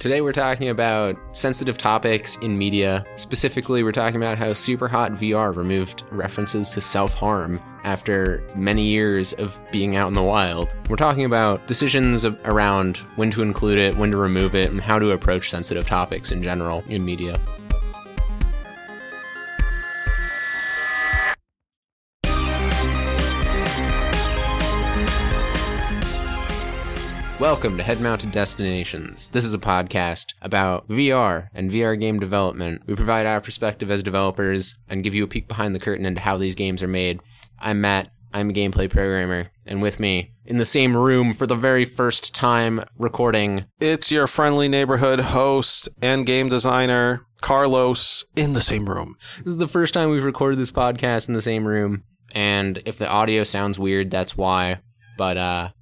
Today we're talking about sensitive topics in media. Specifically, we're talking about how Superhot VR removed references to self-harm after many years of being out in the wild. We're talking about decisions around when to include it, when to remove it, and how to approach sensitive topics in general in media. Welcome to Head Mounted Destinations. This is a podcast about VR and VR game development. We provide our perspective as developers and give you a peek behind the curtain into how these games are made. I'm Matt, I'm a gameplay programmer, and with me, in the same room for the very first time recording, it's your friendly neighborhood host and game designer, Carlos, in the same room. This is the first time we've recorded this podcast in the same room, and if the audio sounds weird, that's why, but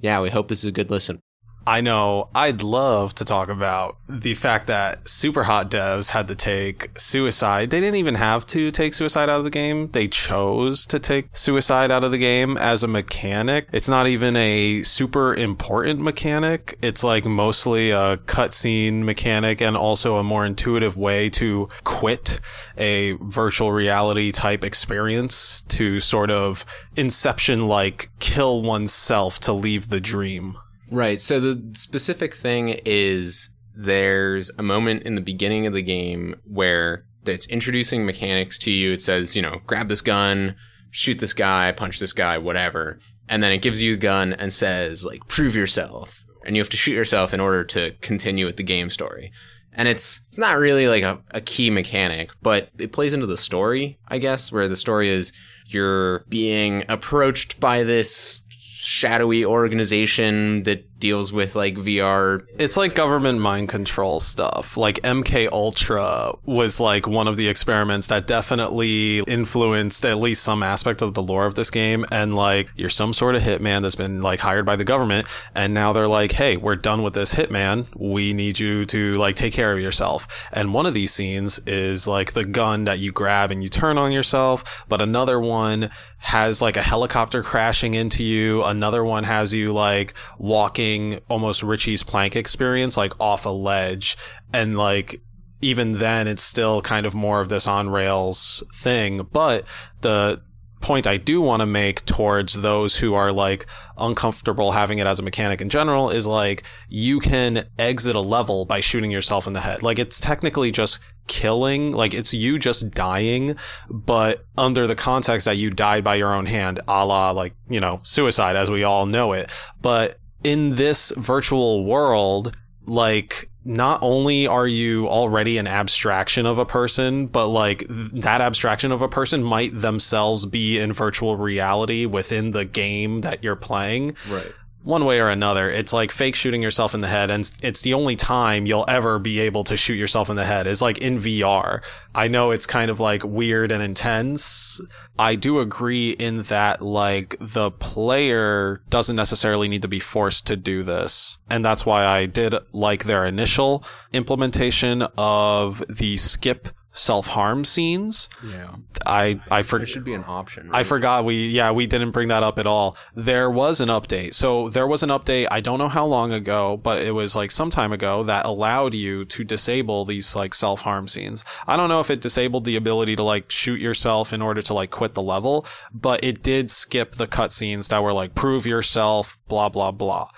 yeah, we hope this is a good listen. I know. I'd love to talk about the fact that Superhot devs had to take suicide. They didn't even have to take suicide out of the game. They chose to take suicide out of the game as a mechanic. It's not even a super important mechanic. It's like mostly a cutscene mechanic and also a more intuitive way to quit a virtual reality type experience to sort of Inception-like kill oneself to leave the dream. Right, so the specific thing is there's a moment in the beginning of the game where it's introducing mechanics to you. It says, you know, grab this gun, shoot this guy, punch this guy, whatever. And then it gives you the gun and says, like, prove yourself. And you have to shoot yourself in order to continue with the game story. And it's not really like a key mechanic, but it plays into the story, I guess, where the story is you're being approached by this shadowy organization that deals with like VR. It's like government mind control stuff. Like MK Ultra was like one of the experiments that definitely influenced at least some aspect of the lore of this game. And like you're some sort of hitman that's been like hired by the government. And now they're like, hey, we're done with this hitman. We need you to like take care of yourself. And one of these scenes is like the gun that you grab and you turn on yourself. But another one has like a helicopter crashing into you. Another one has you like walking almost Richie's Plank Experience, like off a ledge. And like even then it's still kind of more of this on rails thing. But the point I do want to make towards those who are like uncomfortable having it as a mechanic in general is like you can exit a level by shooting yourself in the head. Like it's technically just killing, like it's you just dying, but under the context that you died by your own hand, a la like, you know, suicide as we all know it. But in this virtual world, like, not only are you already an abstraction of a person, but like that abstraction of a person might themselves be in virtual reality within the game that you're playing. Right. One way or another, it's like fake shooting yourself in the head, and it's the only time you'll ever be able to shoot yourself in the head is like in VR. I know it's kind of like weird and intense. I do agree in that like the player doesn't necessarily need to be forced to do this. And that's why I did like their initial implementation of the skip self-harm scenes. Yeah. It should be an option. Right? I forgot we didn't bring that up at all. There was an update. So there was an update, I don't know how long ago, but it was like some time ago that allowed you to disable these like self-harm scenes. I don't know if it disabled the ability to like shoot yourself in order to like quit the level, but it did skip the cutscenes that were like prove yourself, blah blah blah.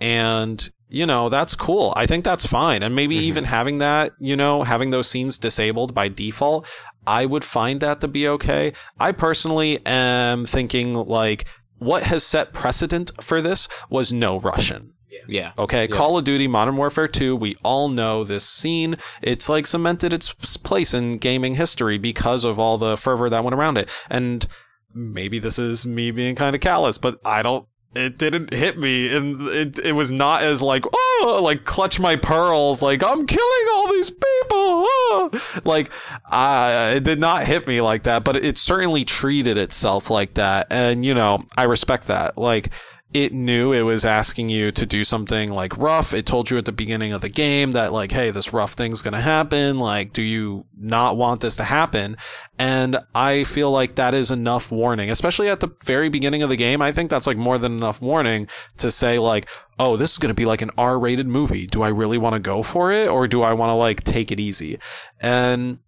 And you know, that's cool. I think that's fine. And maybe even having that, you know, having those scenes disabled by default, I would find that to be okay. I personally am thinking like what has set precedent for this was No Russian. Yeah. Okay. Yeah. Call of Duty Modern Warfare 2. We all know this scene. It's like cemented its place in gaming history because of all the fervor that went around it. And maybe this is me being kind of callous, but it didn't hit me, and it was not as like, oh, like clutch my pearls, like I'm killing all these people. Oh. Like it did not hit me like that, but it certainly treated itself like that. And, you know, I respect that. Like it knew it was asking you to do something like rough. It told you at the beginning of the game that like, hey, this rough thing's going to happen. Like, do you not want this to happen? And I feel like that is enough warning, especially at the very beginning of the game. I think that's like more than enough warning to say like, oh, this is going to be like an R-rated movie. Do I really want to go for it, or do I want to like take it easy? And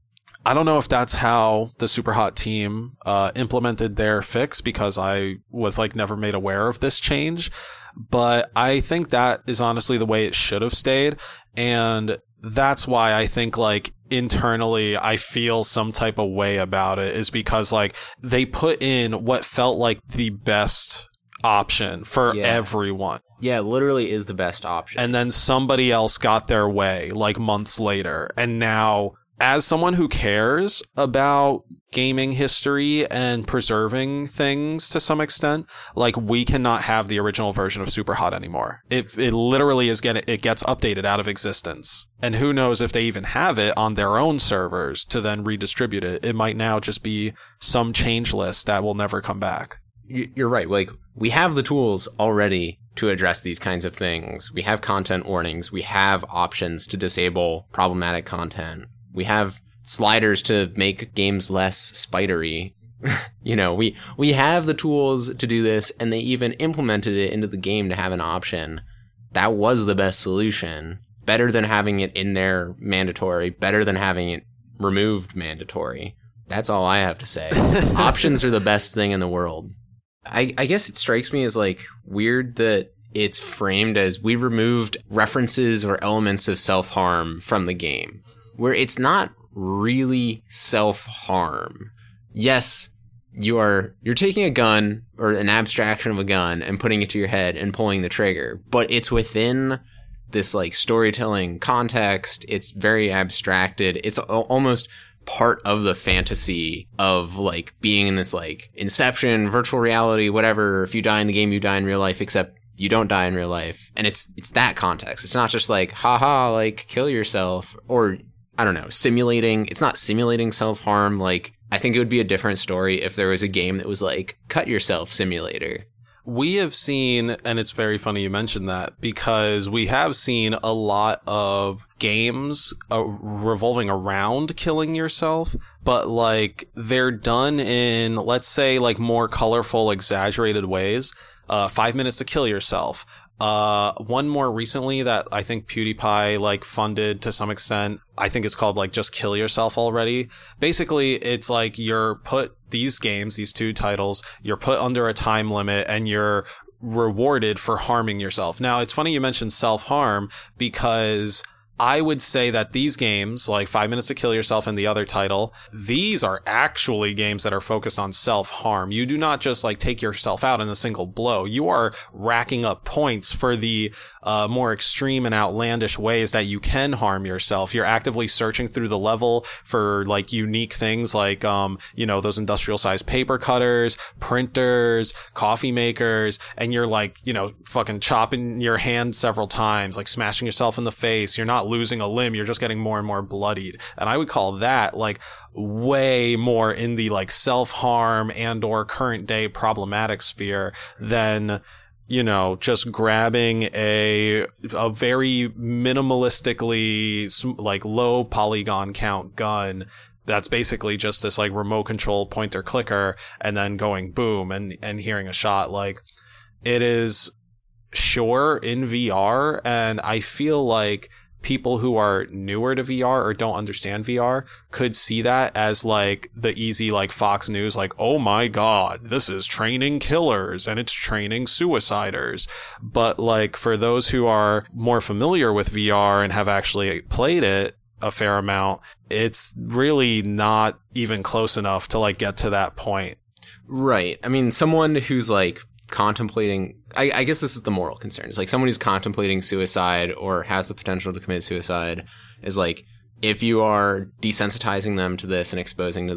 I don't know if that's how the Superhot team implemented their fix, because I was like never made aware of this change, but I think that is honestly the way it should have stayed. And that's why I think like internally I feel some type of way about it, is because like they put in what felt like the best option for everyone. Yeah, literally is the best option. And then somebody else got their way like months later. And now, as someone who cares about gaming history and preserving things to some extent, like, we cannot have the original version of Superhot anymore. It literally is it gets updated out of existence. And who knows if they even have it on their own servers to then redistribute it. It might now just be some change list that will never come back. You're right. Like, we have the tools already to address these kinds of things. We have content warnings. We have options to disable problematic content. We have sliders to make games less spidery. You know, we have the tools to do this, and they even implemented it into the game to have an option. That was the best solution. Better than having it in there mandatory, better than having it removed mandatory. That's all I have to say. Options are the best thing in the world. I guess it strikes me as like weird that it's framed as we removed references or elements of self-harm from the game, where it's not really self-harm. Yes, you're taking a gun or an abstraction of a gun and putting it to your head and pulling the trigger, but it's within this like storytelling context. It's very abstracted. It's almost part of the fantasy of like being in this like Inception, virtual reality, whatever. If you die in the game, you die in real life, except you don't die in real life. And it's that context. It's not just like, haha, like kill yourself, or I don't know, simulating. It's not simulating self-harm. Like, I think it would be a different story if there was a game that was like cut yourself simulator. We have seen, and it's very funny you mentioned that, because we have seen a lot of games revolving around killing yourself, but like they're done in, let's say, like more colorful, exaggerated ways. 5 minutes to Kill Yourself. One more recently that I think PewDiePie like funded to some extent. I think it's called like Just Kill Yourself Already. Basically, it's like you're put these games, these two titles, you're put under a time limit and you're rewarded for harming yourself. Now, it's funny you mentioned self-harm, because I would say that these games, like 5 minutes to Kill Yourself and the other title, these are actually games that are focused on self-harm. You do not just like take yourself out in a single blow. You are racking up points for the more extreme and outlandish ways that you can harm yourself. You're actively searching through the level for like unique things like, you know, those industrial sized paper cutters, printers, coffee makers, and you're like, you know, fucking chopping your hand several times, like smashing yourself in the face. You're not losing a limb. You're just getting more and more bloodied. And I would call that like way more in the like self-harm and or current day problematic sphere than, you know, just grabbing a very minimalistically like low polygon count gun that's basically just this like remote control pointer clicker and then going boom and hearing a shot. Like, it is sure in VR, and I feel like people who are newer to VR or don't understand VR could see that as like the easy, like Fox News, like, oh my God, this is training killers and it's training suiciders. But like for those who are more familiar with VR and have actually played it a fair amount, it's really not even close enough to like get to that point. Right. I mean, someone who's like contemplating, I guess this is the moral concern. It's like someone who's contemplating suicide or has the potential to commit suicide is like, if you are desensitizing them to this and exposing them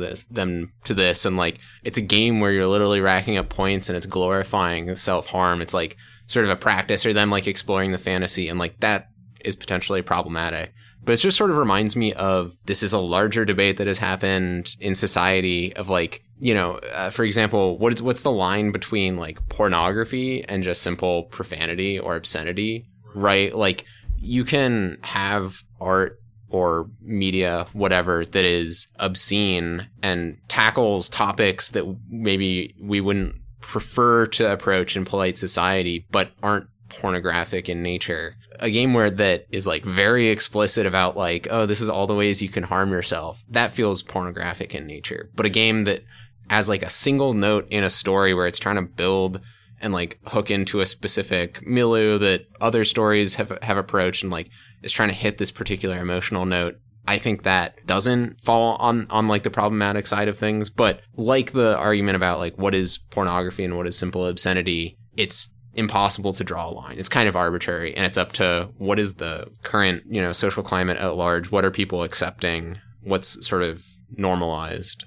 to this, and like it's a game where you're literally racking up points and it's glorifying self-harm, it's like sort of a practice or them like exploring the fantasy, and like that is potentially problematic. But it just sort of reminds me of, this is a larger debate that has happened in society of like you know, for example, what's the line between like pornography and just simple profanity or obscenity, right? Like, you can have art or media, whatever, that is obscene and tackles topics that maybe we wouldn't prefer to approach in polite society, but aren't pornographic in nature. A game where that is like very explicit about like, oh, this is all the ways you can harm yourself, that feels pornographic in nature. But a game that has like a single note in a story where it's trying to build and like hook into a specific milieu that other stories have approached and like is trying to hit this particular emotional note, I think that doesn't fall on like the problematic side of things. But like the argument about like what is pornography and what is simple obscenity, it's impossible to draw a line. It's kind of arbitrary, and it's up to what is the current, you know, social climate at large. What are people accepting? What's sort of normalized?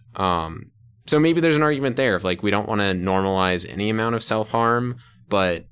So maybe there's an argument there of like, we don't want to normalize any amount of self-harm, but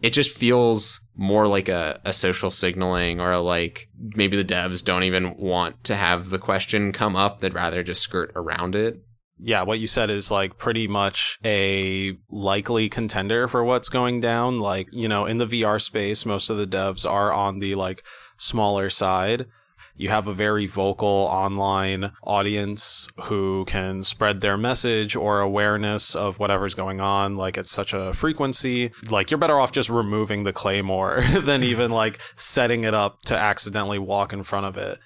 it just feels more like a social signaling, or a, like, maybe the devs don't even want to have the question come up. They'd rather just skirt around it. Yeah, what you said is like pretty much a likely contender for what's going down. Like, you know, in the VR space, most of the devs are on the like smaller side. You have a very vocal online audience who can spread their message or awareness of whatever's going on, like at such a frequency. Like, you're better off just removing the claymore than even like setting it up to accidentally walk in front of it.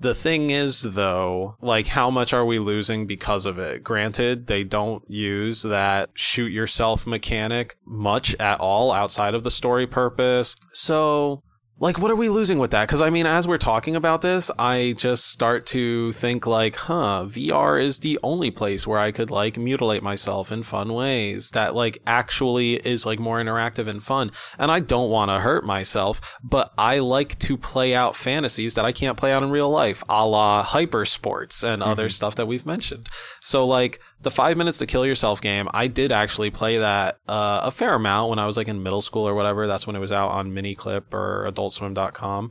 The thing is, though, like, how much are we losing because of it? Granted, they don't use that shoot yourself mechanic much at all outside of the story purpose. So, like, what are we losing with that? Because, I mean, as we're talking about this, I just start to think like, VR is the only place where I could like mutilate myself in fun ways that like actually is like more interactive and fun. And I don't want to hurt myself, but I like to play out fantasies that I can't play out in real life, a la hyper sports and other stuff that we've mentioned. So like, the 5 Minutes to Kill Yourself game, I did actually play that a fair amount when I was like in middle school or whatever. That's when it was out on Miniclip or AdultSwim.com.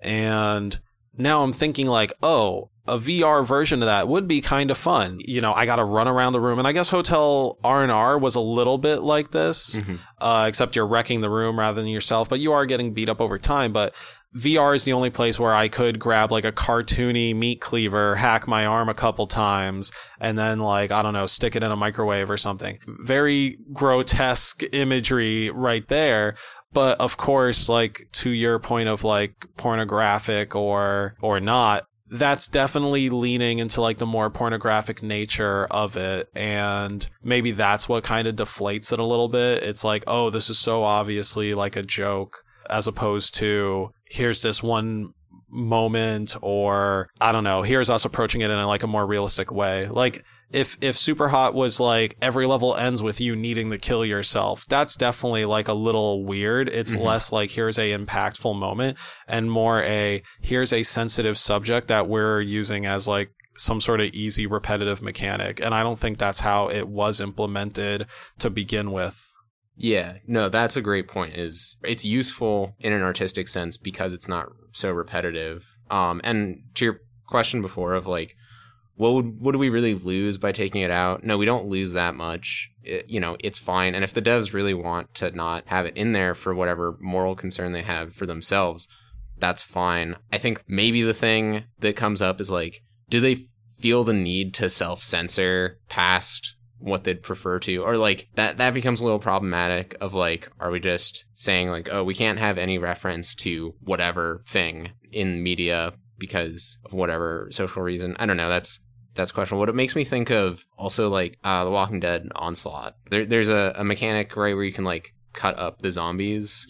And now I'm thinking like, oh, a VR version of that would be kind of fun. You know, I got to run around the room. And I guess Hotel R&R was a little bit like this, except you're wrecking the room rather than yourself. But you are getting beat up over time. But VR is the only place where I could grab like a cartoony meat cleaver, hack my arm a couple times, and then like, I don't know, stick it in a microwave or something. Very grotesque imagery right there. But of course, like, to your point of like pornographic or not, that's definitely leaning into like the more pornographic nature of it. And maybe that's what kind of deflates it a little bit. It's like, oh, this is so obviously like a joke, as opposed to here's this one moment, or I don't know, here's us approaching it in like a more realistic way. Like, if Superhot was like every level ends with you needing to kill yourself, that's definitely like a little weird. It's less like here's a impactful moment and more a here's a sensitive subject that we're using as like some sort of easy repetitive mechanic. And I don't think that's how it was implemented to begin with. Yeah, no, that's a great point. Is it's useful in an artistic sense because it's not so repetitive. And to your question before of like, what do we really lose by taking it out? No, we don't lose that much. It, you know, it's fine. And if the devs really want to not have it in there for whatever moral concern they have for themselves, that's fine. I think maybe the thing that comes up is like, do they feel the need to self-censor past what they'd prefer to, or like that becomes a little problematic of like, are we just saying like, oh, we can't have any reference to whatever thing in media because of whatever social reason? I don't know. That's questionable. What it makes me think of also like The Walking Dead Onslaught. There's a mechanic, right, where you can like cut up the zombies,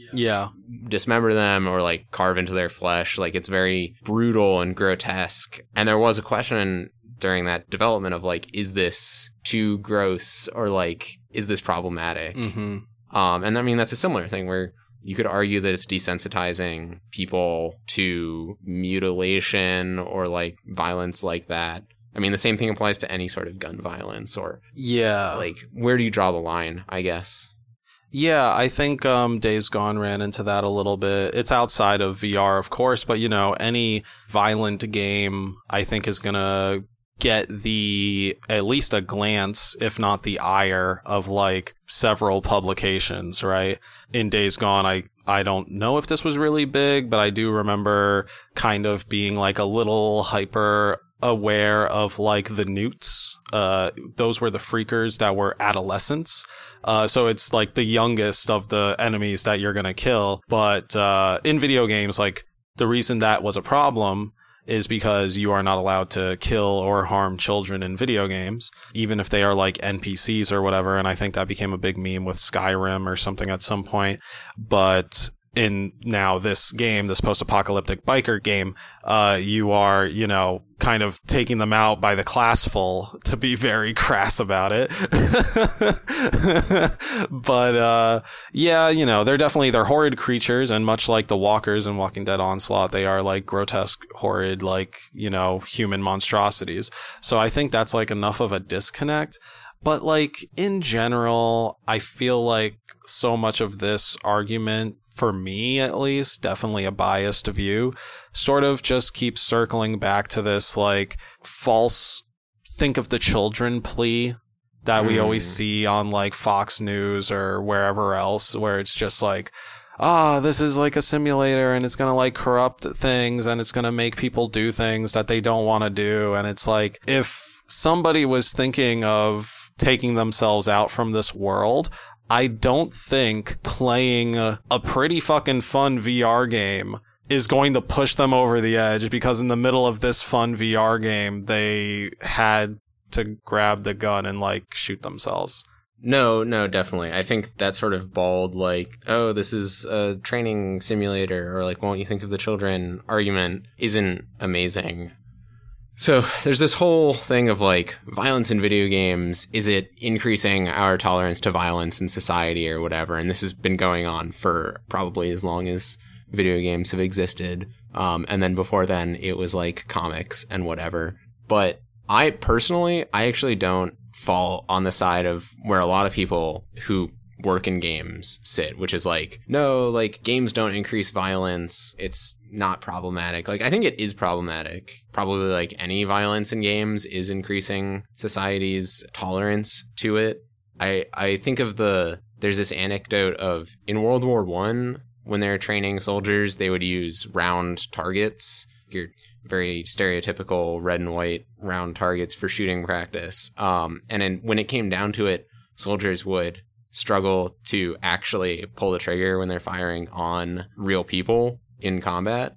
dismember them, or like carve into their flesh. Like, it's very brutal and grotesque. And there was a question during that development of like, is this too gross, or like, is this problematic? And I mean, that's a similar thing where you could argue that it's desensitizing people to mutilation or like violence like that. I mean, the same thing applies to any sort of gun violence, or like, where do you draw the line, I guess? Yeah, I think Days Gone ran into that a little bit. It's outside of VR, of course, but, you know, any violent game, I think, is going to get the at least a glance, if not the ire, of like several publications, right? In Days Gone, I don't know if this was really big, but I do remember kind of being like a little hyper aware of like the newts. Those were the freakers that were adolescents. So it's like the youngest of the enemies that you're gonna kill. But in video games, like the reason that was a problem is because you are not allowed to kill or harm children in video games, even if they are like NPCs or whatever. And I think that became a big meme with Skyrim or something at some point. But in now this game, this post-apocalyptic biker game, you are, you know, kind of taking them out by the classful, to be very crass about it. But yeah, you know, they're horrid creatures, and much like the walkers in Walking Dead Onslaught, they are like grotesque, horrid, like, you know, human monstrosities. So I think that's like enough of a disconnect. But like in general, I feel like so much of this argument, for me at least, definitely a biased view, sort of just keeps circling back to this like false think of the children plea that we always see on like Fox News or wherever else, where it's just like, this is like a simulator and it's going to like corrupt things and it's going to make people do things that they don't want to do. And it's like, if somebody was thinking of taking themselves out from this world, I don't think playing a pretty fucking fun VR game is going to push them over the edge, because in the middle of this fun VR game, they had to grab the gun and like shoot themselves. No, definitely. I think that sort of bald, like, oh, this is a training simulator, or like, won't you think of the children argument isn't amazing. So there's this whole thing of like violence in video games. Is it increasing our tolerance to violence in society or whatever? And this has been going on for probably as long as video games have existed. And then before then, it was like comics and whatever. But I personally, I actually don't fall on the side of where a lot of people who work in games sit, which is like, no, like games don't increase violence. It's not problematic. Like, I think it is problematic. Probably like any violence in games is increasing society's tolerance to it. I think of there's this anecdote of in World War I, when they were training soldiers, they would use round targets, your very stereotypical red and white round targets for shooting practice. And then when it came down to it, soldiers would struggle to actually pull the trigger when they're firing on real people in combat.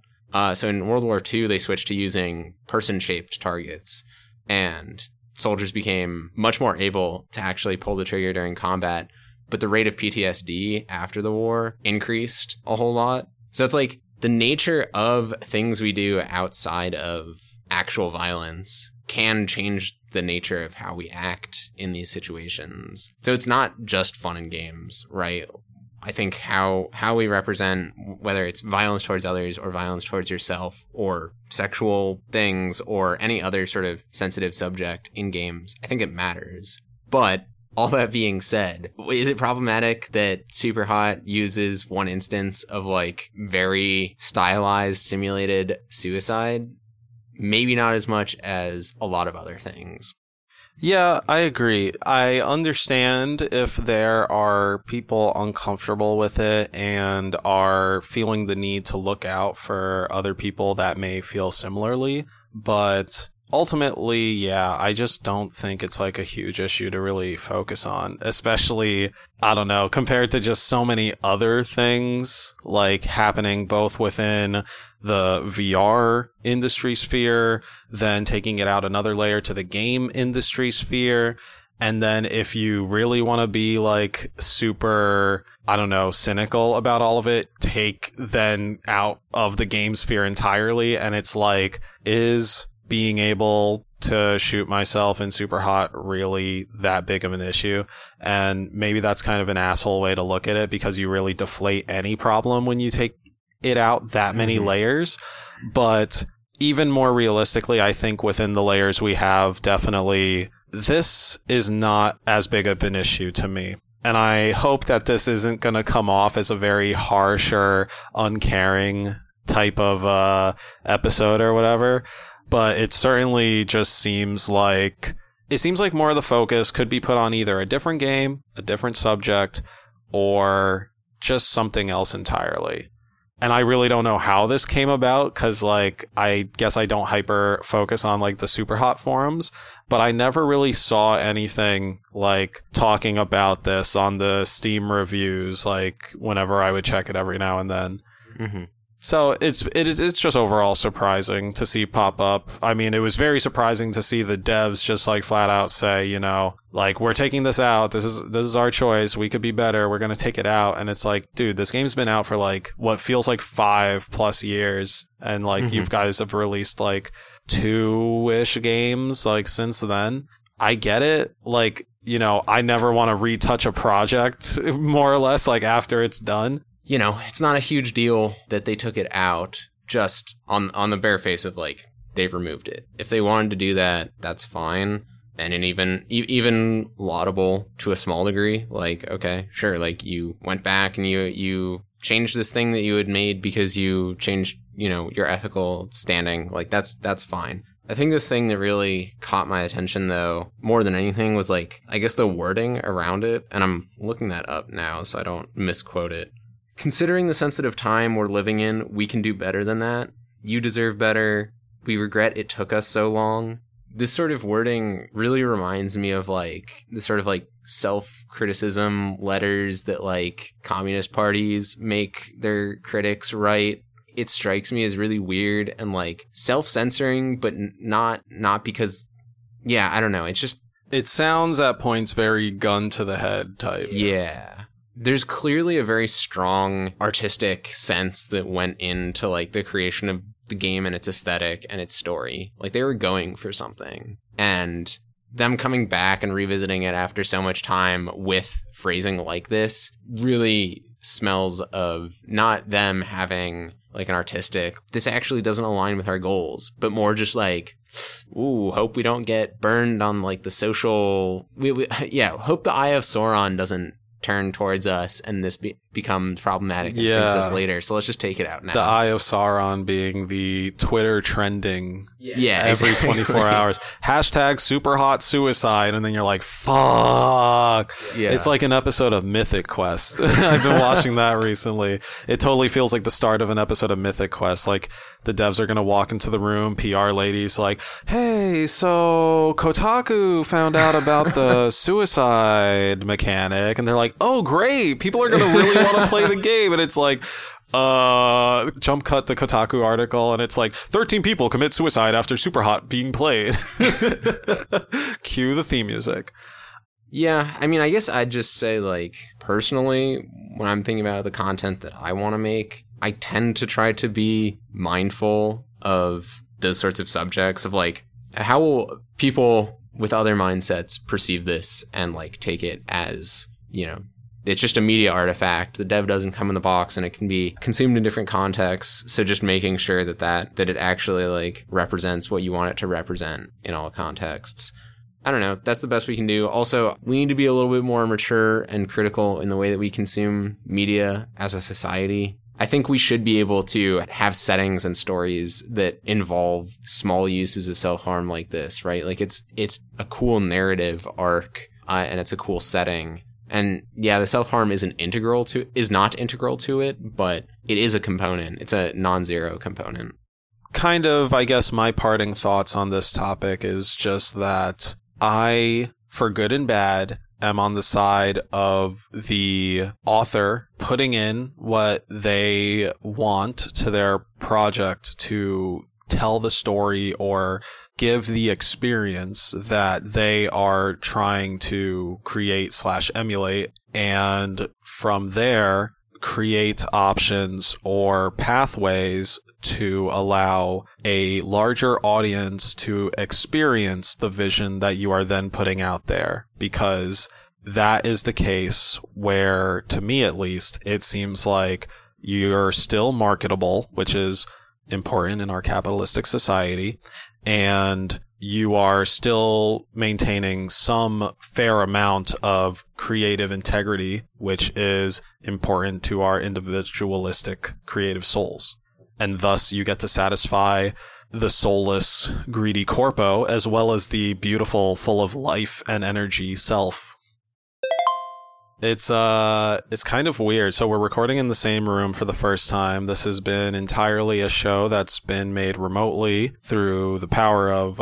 So in World War II, they switched to using person-shaped targets, and soldiers became much more able to actually pull the trigger during combat. But the rate of PTSD after the war increased a whole lot. So it's like the nature of things we do outside of actual violence can change the nature of how we act in these situations. So it's not just fun in games, right? I think how we represent, whether it's violence towards others or violence towards yourself or sexual things or any other sort of sensitive subject in games, I think it matters. But all that being said, is it problematic that Superhot uses one instance of like very stylized, simulated suicide? Maybe not as much as a lot of other things. Yeah, I agree. I understand if there are people uncomfortable with it and are feeling the need to look out for other people that may feel similarly. But ultimately, yeah, I just don't think it's like a huge issue to really focus on, especially, I don't know, compared to just so many other things like happening both within the VR industry sphere, then taking it out another layer to the game industry sphere. And then if you really want to be like super, I don't know, cynical about all of it, take then out of the game sphere entirely. And it's like, is being able to shoot myself in Superhot really that big of an issue? And maybe that's kind of an asshole way to look at it, because you really deflate any problem when you take it out that many layers. But even more realistically, I think within the layers we have, definitely this is not as big of an issue to me. And I hope that this isn't going to come off as a very harsh or uncaring type of episode or whatever. but it certainly just seems like more of the focus could be put on either a different game, a different subject, or just something else entirely. And I really don't know how this came about, because, like, I guess I don't hyper focus on, like, the Superhot forums, but I never really saw anything, like, talking about this on the Steam reviews, like, whenever I would check it every now and then. Mm-hmm. So it's just overall surprising to see pop up. I mean, it was very surprising to see the devs just, like, flat out say, you know, like, we're taking this out. This is our choice. We could be better. We're going to take it out. And it's like, dude, this game's been out for, like, what feels like 5+ years. And, like, mm-hmm. you guys have released, like, 2-ish games, like, since then. I get it. Like, you know, I never want to retouch a project, more or less, like, after it's done. You know, it's not a huge deal that they took it out, just on the bare face of, like, they've removed it. If they wanted to do that, that's fine. And an even laudable to a small degree. Like, okay, sure, like, you went back and you changed this thing that you had made because you changed, you know, your ethical standing. Like, that's fine. I think the thing that really caught my attention, though, more than anything, was, like, I guess the wording around it. And I'm looking that up now so I don't misquote it. Considering the sensitive time we're living in, we can do better than that. You deserve better. We regret it took us so long. This sort of wording really reminds me of, like, the sort of, like, self-criticism letters that, like, communist parties make their critics write. It strikes me as really weird and, like, self-censoring, but not because, yeah, I don't know. It's just... It sounds at points very gun to the head type. Yeah. There's clearly a very strong artistic sense that went into, like, the creation of the game and its aesthetic and its story. Like, they were going for something. And them coming back and revisiting it after so much time with phrasing like this really smells of not them having, like, an artistic, this actually doesn't align with our goals, but more just, like, ooh, hope we don't get burned on, like, the social... Yeah, hope the Eye of Sauron doesn't turn towards us and this becomes problematic and sinks us later, so let's just take it out now. The Eye of Sauron being the Twitter trending every 24 hours. Hashtag Superhot Suicide, and then you're like, fuck. Yeah. It's like an episode of Mythic Quest. I've been watching that recently. It totally feels like the start of an episode of Mythic Quest. Like, the devs are going to walk into the room, PR ladies like, hey, so Kotaku found out about the suicide mechanic, and they're like, oh, great, people are going to really want to play the game. And it's like, jump cut to Kotaku article, and it's like, 13 people commit suicide after Superhot being played. Cue the theme music. Yeah, I mean, I guess I'd just say, like, personally, when I'm thinking about the content that I want to make, I tend to try to be mindful of those sorts of subjects of, like, how will people with other mindsets perceive this and, like, take it as, you know, it's just a media artifact. The dev doesn't come in the box, and it can be consumed in different contexts. So just making sure that it actually, like, represents what you want it to represent in all contexts. I don't know. That's the best we can do. Also, we need to be a little bit more mature and critical in the way that we consume media as a society. I think we should be able to have settings and stories that involve small uses of self-harm like this, right? Like, it's a cool narrative arc, and it's a cool setting. And yeah, the self-harm is not integral to it, but it is a component. It's a non-zero component. Kind of, I guess my parting thoughts on this topic is just that I, for good and bad, am on the side of the author putting in what they want to their project to tell the story or give the experience that they are trying to create/emulate, and from there create options or pathways to allow a larger audience to experience the vision that you are then putting out there. Because that is the case where, to me at least, it seems like you're still marketable, which is important in our capitalistic society, and you are still maintaining some fair amount of creative integrity, which is important to our individualistic creative souls. And thus you get to satisfy the soulless, greedy corpo, as well as the beautiful, full of life and energy self. It's kind of weird. So we're recording in the same room for the first time. This has been entirely a show that's been made remotely through the power of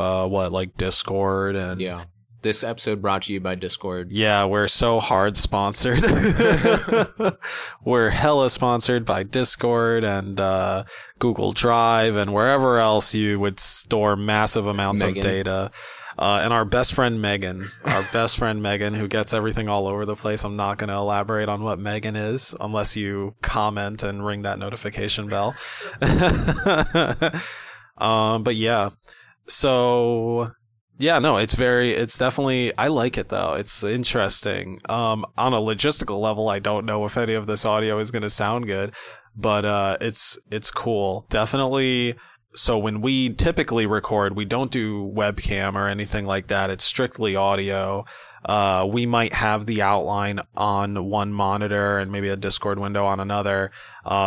Discord and yeah. This episode brought to you by Discord. Yeah, we're so hard sponsored. We're hella sponsored by Discord and Google Drive and wherever else you would store massive amounts of data. And our best friend, Megan. Our best friend, Megan, who gets everything all over the place. I'm not going to elaborate on what Megan is unless you comment and ring that notification bell. But yeah. So, yeah, no, it's definitely, I like it though. It's interesting. On a logistical level, I don't know if any of this audio is going to sound good, but it's cool. Definitely. So when we typically record, we don't do webcam or anything like that. It's strictly audio. We might have the outline on one monitor and maybe a Discord window on another.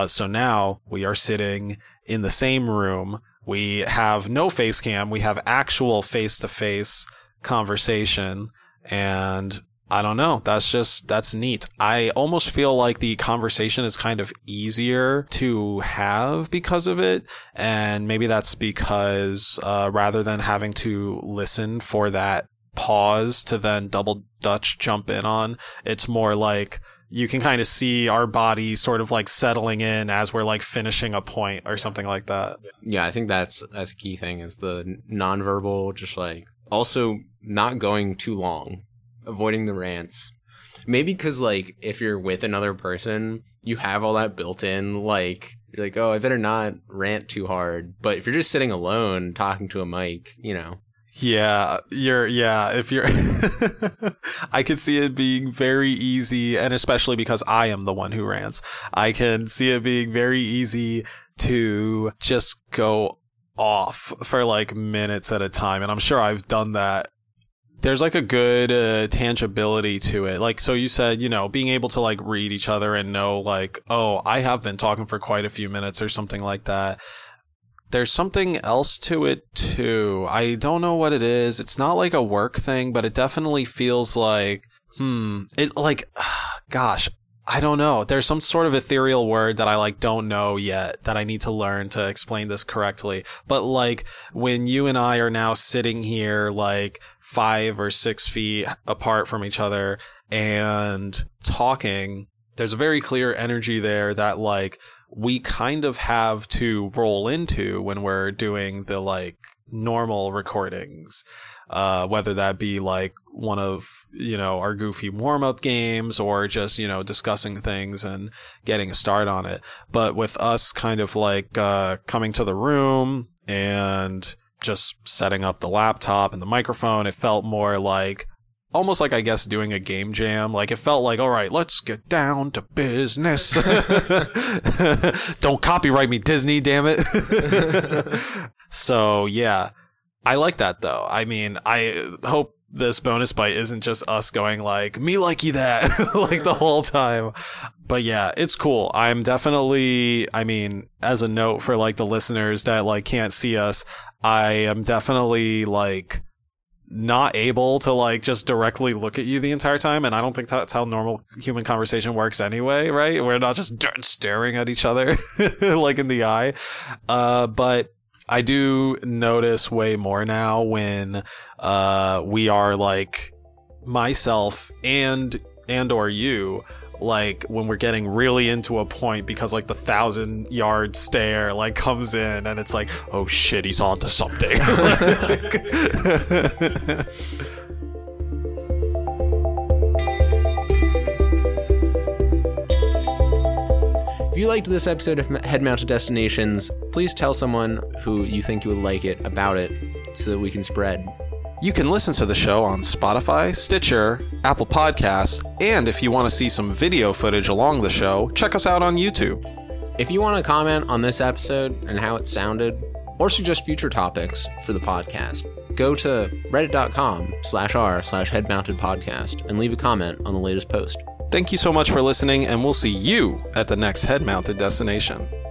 So now we are sitting in the same room. We have no face cam. We have actual face-to-face conversation. And I don't know. That's neat. I almost feel like the conversation is kind of easier to have because of it. And maybe that's because, rather than having to listen for that pause to then double Dutch jump in on, it's more like you can kind of see our body sort of like settling in as we're like finishing a point or something like that. Yeah. I think that's a key thing is the nonverbal, just like also not going too long. Avoiding the rants. Maybe because, like, if you're with another person, you have all that built in. Like, you're like, oh, I better not rant too hard. But if you're just sitting alone talking to a mic, you know. If you're I could see it being very easy. And especially because I am the one who rants, I can see it being very easy to just go off for, like, minutes at a time. And I'm sure I've done that. There's like a good tangibility to it. Like, so you said, you know, being able to like read each other and know like, oh, I have been talking for quite a few minutes or something like that. There's something else to it too. I don't know what it is. It's not like a work thing, but it definitely feels like, it like, gosh, I don't know. There's some sort of ethereal word that I like don't know yet that I need to learn to explain this correctly. But like when you and I are now sitting here like 5 or 6 feet apart from each other and talking, there's a very clear energy there that like we kind of have to roll into when we're doing the like normal recordings. Whether that be like one of, you know, our goofy warm-up games or just, you know, discussing things and getting a start on it. But with us kind of like coming to the room and just setting up the laptop and the microphone, it felt more like almost like, I guess, doing a game jam. Like it felt like, all right, let's get down to business. Don't copyright me, Disney, damn it. So, yeah. I like that, though. I mean, I hope this bonus bite isn't just us going like, me likey that, like the whole time. But yeah, it's cool. I'm definitely, I mean, as a note for like the listeners that like can't see us, I am definitely like not able to like just directly look at you the entire time. And I don't think that's how normal human conversation works anyway, right? We're not just staring at each other like in the eye. But I do notice way more now when we are like myself and or you, like when we're getting really into a point because like the 1,000-yard stare like comes in and it's like, oh shit, he's onto something. If you liked this episode of Head Mounted Destinations, please tell someone who you think you would like it about it so that we can spread. You can listen to the show on Spotify, Stitcher, Apple Podcasts, and if you want to see some video footage along the show, check us out on YouTube. If you want to comment on this episode and how it sounded, or suggest future topics for the podcast, go to reddit.com/r/headmountedpodcast and leave a comment on the latest post. Thank you so much for listening, and we'll see you at the next Head Mounted Destination.